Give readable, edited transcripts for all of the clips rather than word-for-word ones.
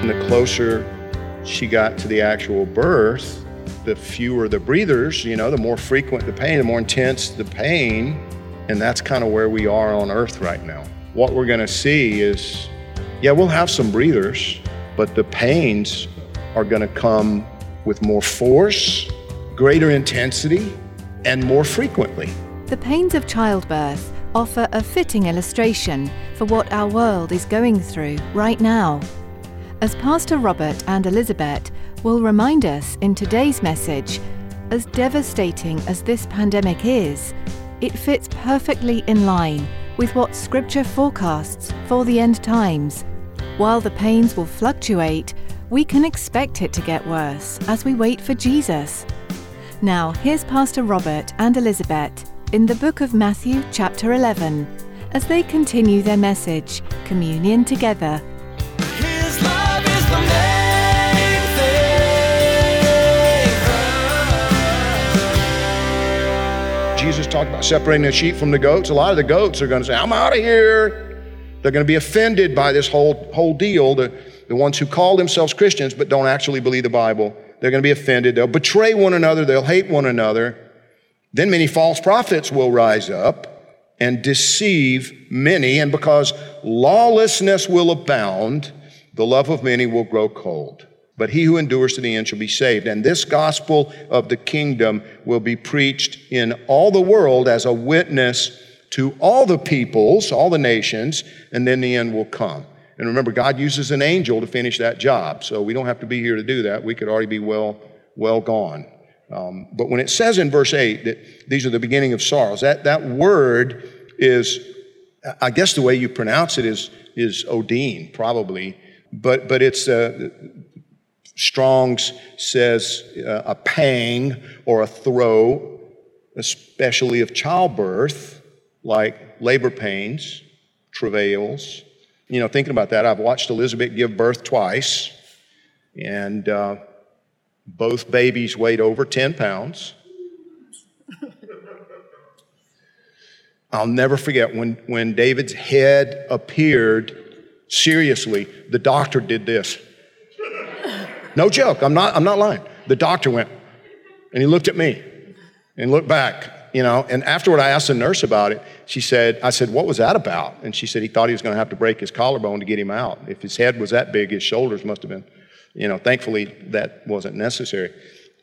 The closer she got to the actual birth, the fewer the breathers, the more frequent the pain, the more intense the pain, and that's kind of where we are on earth right now. What we're going to see is, we'll have some breathers, but the pains are going to come with more force, greater intensity, and more frequently. The pains of childbirth offer a fitting illustration for what our world is going through right now, as Pastor Robert and Elizabeth will remind us in today's message. As devastating as this pandemic is, it fits perfectly in line with what Scripture forecasts for the end times. While the pains will fluctuate, we can expect it to get worse as we wait for Jesus. Now, here's Pastor Robert and Elizabeth in the book of Matthew chapter 11 as they continue their message, Communion Together. Jesus talked about separating the sheep from the goats. A lot of the goats are going to say, I'm out of here. They're going to be offended by this whole deal. The ones who call themselves Christians but don't actually believe the Bible, they're going to be offended. They'll betray one another. They'll hate one another. Then many false prophets will rise up and deceive many. And because lawlessness will abound, the love of many will grow cold. But he who endures to the end shall be saved. And this gospel of the kingdom will be preached in all the world as a witness to all the peoples, all the nations, and then the end will come. And remember, God uses an angel to finish that job. So we don't have to be here to do that. We could already be well gone. But when it says in verse 8 that these are the beginning of sorrows, that word is, I guess the way you pronounce it is Odin, probably. But it's... Strong's says a pang or a throe, especially of childbirth, like labor pains, travails. Thinking about that, I've watched Elizabeth give birth twice, and both babies weighed over 10 pounds. I'll never forget when David's head appeared, seriously, the doctor did this. No joke, I'm not lying. The doctor went, and he looked at me, and looked back, And afterward, I asked the nurse about it. I said, what was that about? And she said he thought he was going to have to break his collarbone to get him out. If his head was that big, his shoulders must have been, Thankfully, that wasn't necessary.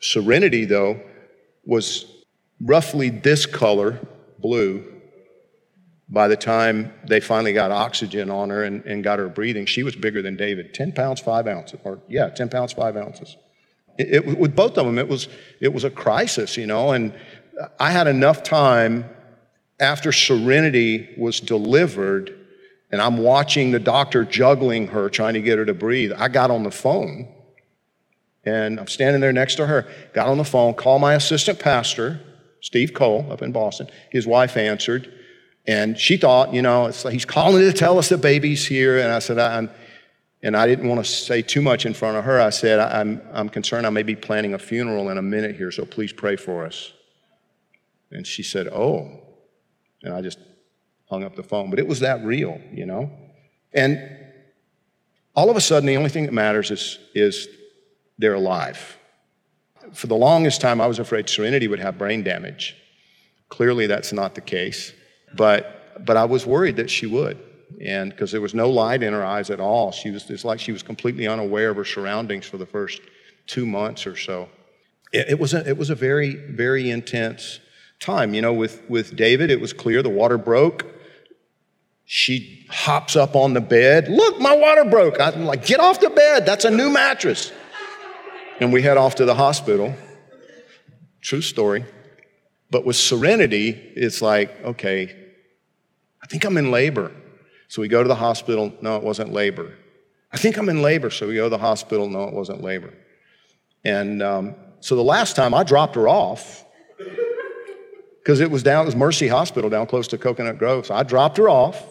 Serenity, though, was roughly this color, blue, by the time they finally got oxygen on her and got her breathing. She was bigger than David, 10 pounds 5 ounces, 10 pounds 5 ounces. It with both of them, it was a crisis, And I had enough time after Serenity was delivered, and I'm watching the doctor juggling her, trying to get her to breathe. I got on the phone, and I'm standing there next to her. Got on the phone, called my assistant pastor, Steve Cole, up in Boston. His wife answered. And she thought, it's like he's calling to tell us the baby's here. And I said, I didn't want to say too much in front of her. I said, I'm concerned I may be planning a funeral in a minute here, so please pray for us. And she said, oh. And I just hung up the phone. But it was that real, And all of a sudden, the only thing that matters is they're alive. For the longest time, I was afraid Serenity would have brain damage. Clearly, that's not the case. But I was worried that she would, and because there was no light in her eyes at all. It's like she was completely unaware of her surroundings for the first 2 months or so. It was a very, very intense time. With David, it was clear the water broke. She hops up on the bed. Look, my water broke. I'm like, get off the bed. That's a new mattress. And we head off to the hospital. True story. But with Serenity, it's like, okay, I think I'm in labor. So we go to the hospital. No, it wasn't labor. I think I'm in labor. So we go to the hospital. No, it wasn't labor. And so the last time I dropped her off, because it was Mercy Hospital down close to Coconut Grove. So I dropped her off.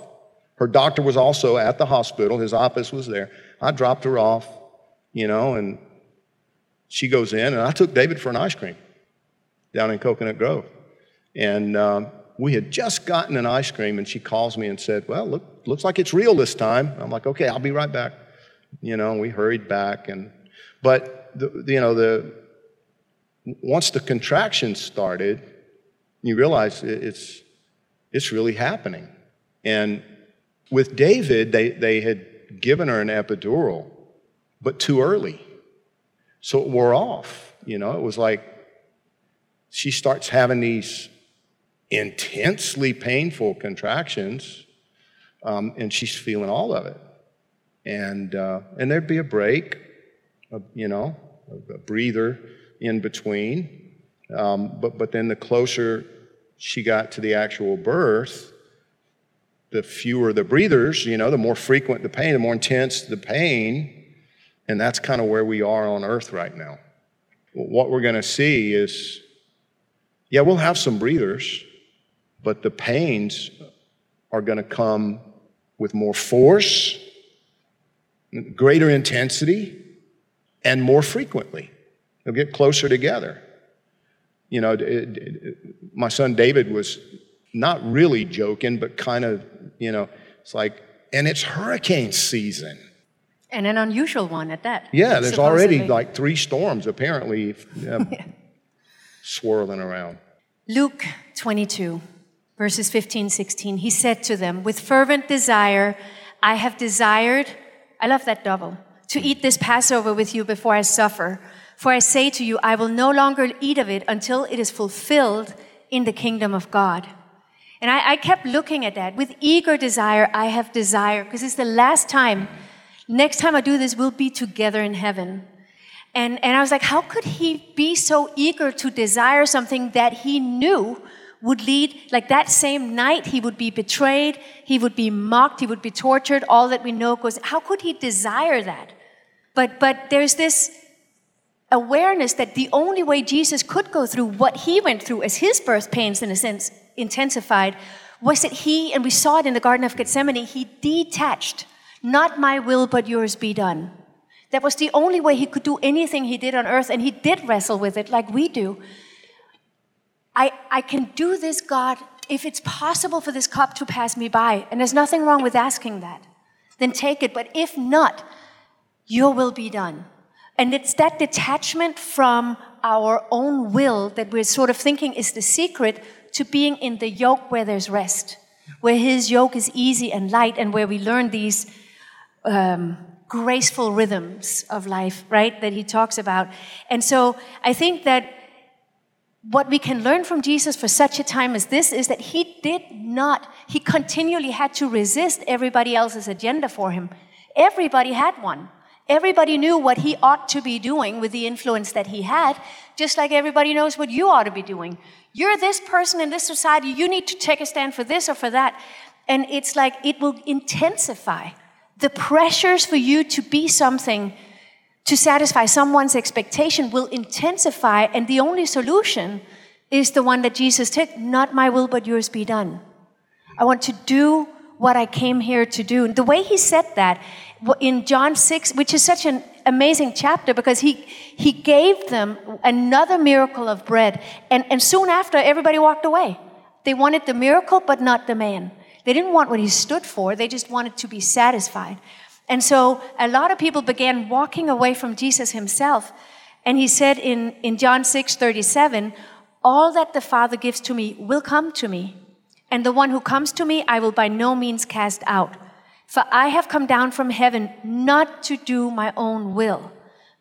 Her doctor was also at the hospital. His office was there. I dropped her off, and she goes in. And I took David for an ice cream down in Coconut Grove. And we had just gotten an ice cream, and she calls me and said, well, looks like it's real this time. I'm like, okay, I'll be right back. We hurried back. But, once the contractions started, you realize it's really happening. And with David, they had given her an epidural, but too early. So it wore off. It was like she starts having these intensely painful contractions, and she's feeling all of it. And there'd be a break, a breather in between. But then the closer she got to the actual birth, the fewer the breathers, the more frequent the pain, the more intense the pain. And that's kind of where we are on earth right now. What we're going to see is, yeah, we'll have some breathers, but the pains are going to come with more force, greater intensity, and more frequently. They'll get closer together. My son David was not really joking, but kind of, it's like, and it's hurricane season. And an unusual one at that. Yeah, there's supposedly already like 3 storms apparently swirling around. Luke 22, verses 15, 16, he said to them, with fervent desire, I have desired, I love that double, to eat this Passover with you before I suffer. For I say to you, I will no longer eat of it until it is fulfilled in the kingdom of God. And I kept looking at that. With eager desire, I have desire. Because it's the last time. Next time I do this, we'll be together in heaven. And I was like, how could he be so eager to desire something that he knew would lead, like that same night, he would be betrayed, he would be mocked, he would be tortured, all that we know goes, how could he desire that? But there's this awareness that the only way Jesus could go through what he went through as his birth pains, in a sense, intensified, was that he, and we saw it in the Garden of Gethsemane, he detached, not my will, but yours be done. That was the only way he could do anything he did on earth, and he did wrestle with it like we do. I can do this, God, if it's possible for this cup to pass me by, and there's nothing wrong with asking that, then take it. But if not, your will be done. And it's that detachment from our own will that we're sort of thinking is the secret to being in the yoke where there's rest, where his yoke is easy and light, and where we learn these graceful rhythms of life, right, that he talks about. And so I think that what we can learn from Jesus for such a time as this is that he continually had to resist everybody else's agenda for him. Everybody had one. Everybody knew what he ought to be doing with the influence that he had, just like everybody knows what you ought to be doing. You're this person in this society. You need to take a stand for this or for that. And it's like it will intensify the pressures for you to be something, to satisfy someone's expectation will intensify. And the only solution is the one that Jesus took, not my will, but yours be done. I want to do what I came here to do. And the way he said that in John 6, which is such an amazing chapter because he gave them another miracle of bread. And soon after, everybody walked away. They wanted the miracle, but not the man. They didn't want what he stood for. They just wanted to be satisfied. And so a lot of people began walking away from Jesus himself. And he said in John 6:37, all that the Father gives to me will come to me. And the one who comes to me, I will by no means cast out. For I have come down from heaven not to do my own will,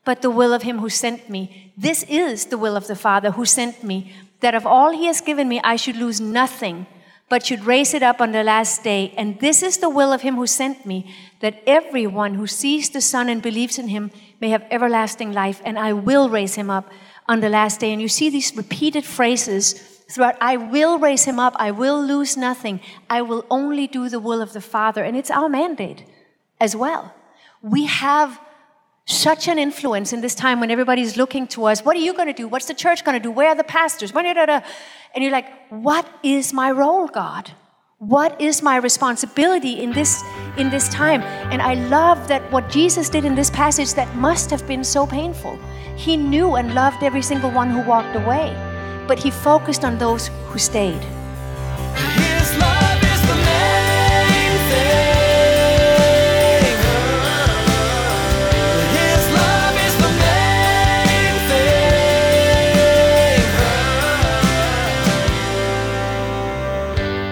but the will of him who sent me. This is the will of the Father who sent me, that of all he has given me, I should lose nothing, but should raise it up on the last day. And this is the will of him who sent me, that everyone who sees the Son and believes in him may have everlasting life, and I will raise him up on the last day. And you see these repeated phrases throughout. I will raise him up. I will lose nothing. I will only do the will of the Father. And it's our mandate as well. We have such an influence in this time when everybody's looking to us. What are you going to do? What's the church going to do? Where are the pastors? And you're like, what is my role, God? What is my responsibility in this time? And I love that what Jesus did in this passage that must have been so painful. He knew and loved every single one who walked away, but he focused on those who stayed. His love is the main thing. His love is the main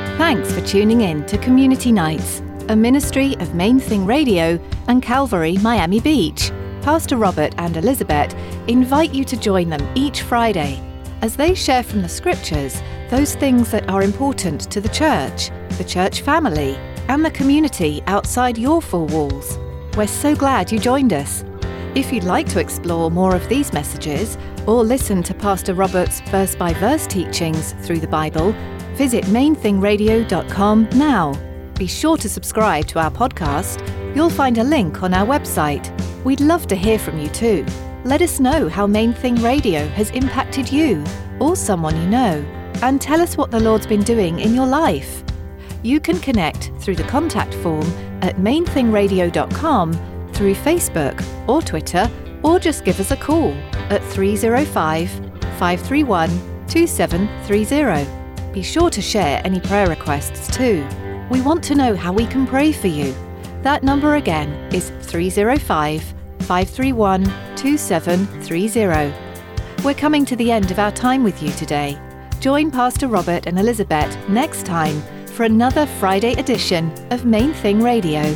thing. Thanks for tuning in to Community Nights, a ministry of Main Thing Radio and Calvary Miami Beach. Pastor Robert and Elizabeth invite you to join them each Friday as they share from the scriptures those things that are important to the church family, and the community outside your four walls. We're so glad you joined us. If you'd like to explore more of these messages or listen to Pastor Robert's verse-by-verse teachings through the Bible, visit mainthingradio.com now. Be sure to subscribe to our podcast. You'll find a link on our website. We'd love to hear from you too. Let us know how Main Thing Radio has impacted you or someone you know, and tell us what the Lord's been doing in your life. You can connect through the contact form at mainthingradio.com, through Facebook or Twitter, or just give us a call at 305-531-2730. Be sure to share any prayer requests too. We want to know how we can pray for you. That number again is 305-531-2730. We're coming to the end of our time with you today. Join Pastor Robert and Elizabeth next time for another Friday edition of Main Thing Radio.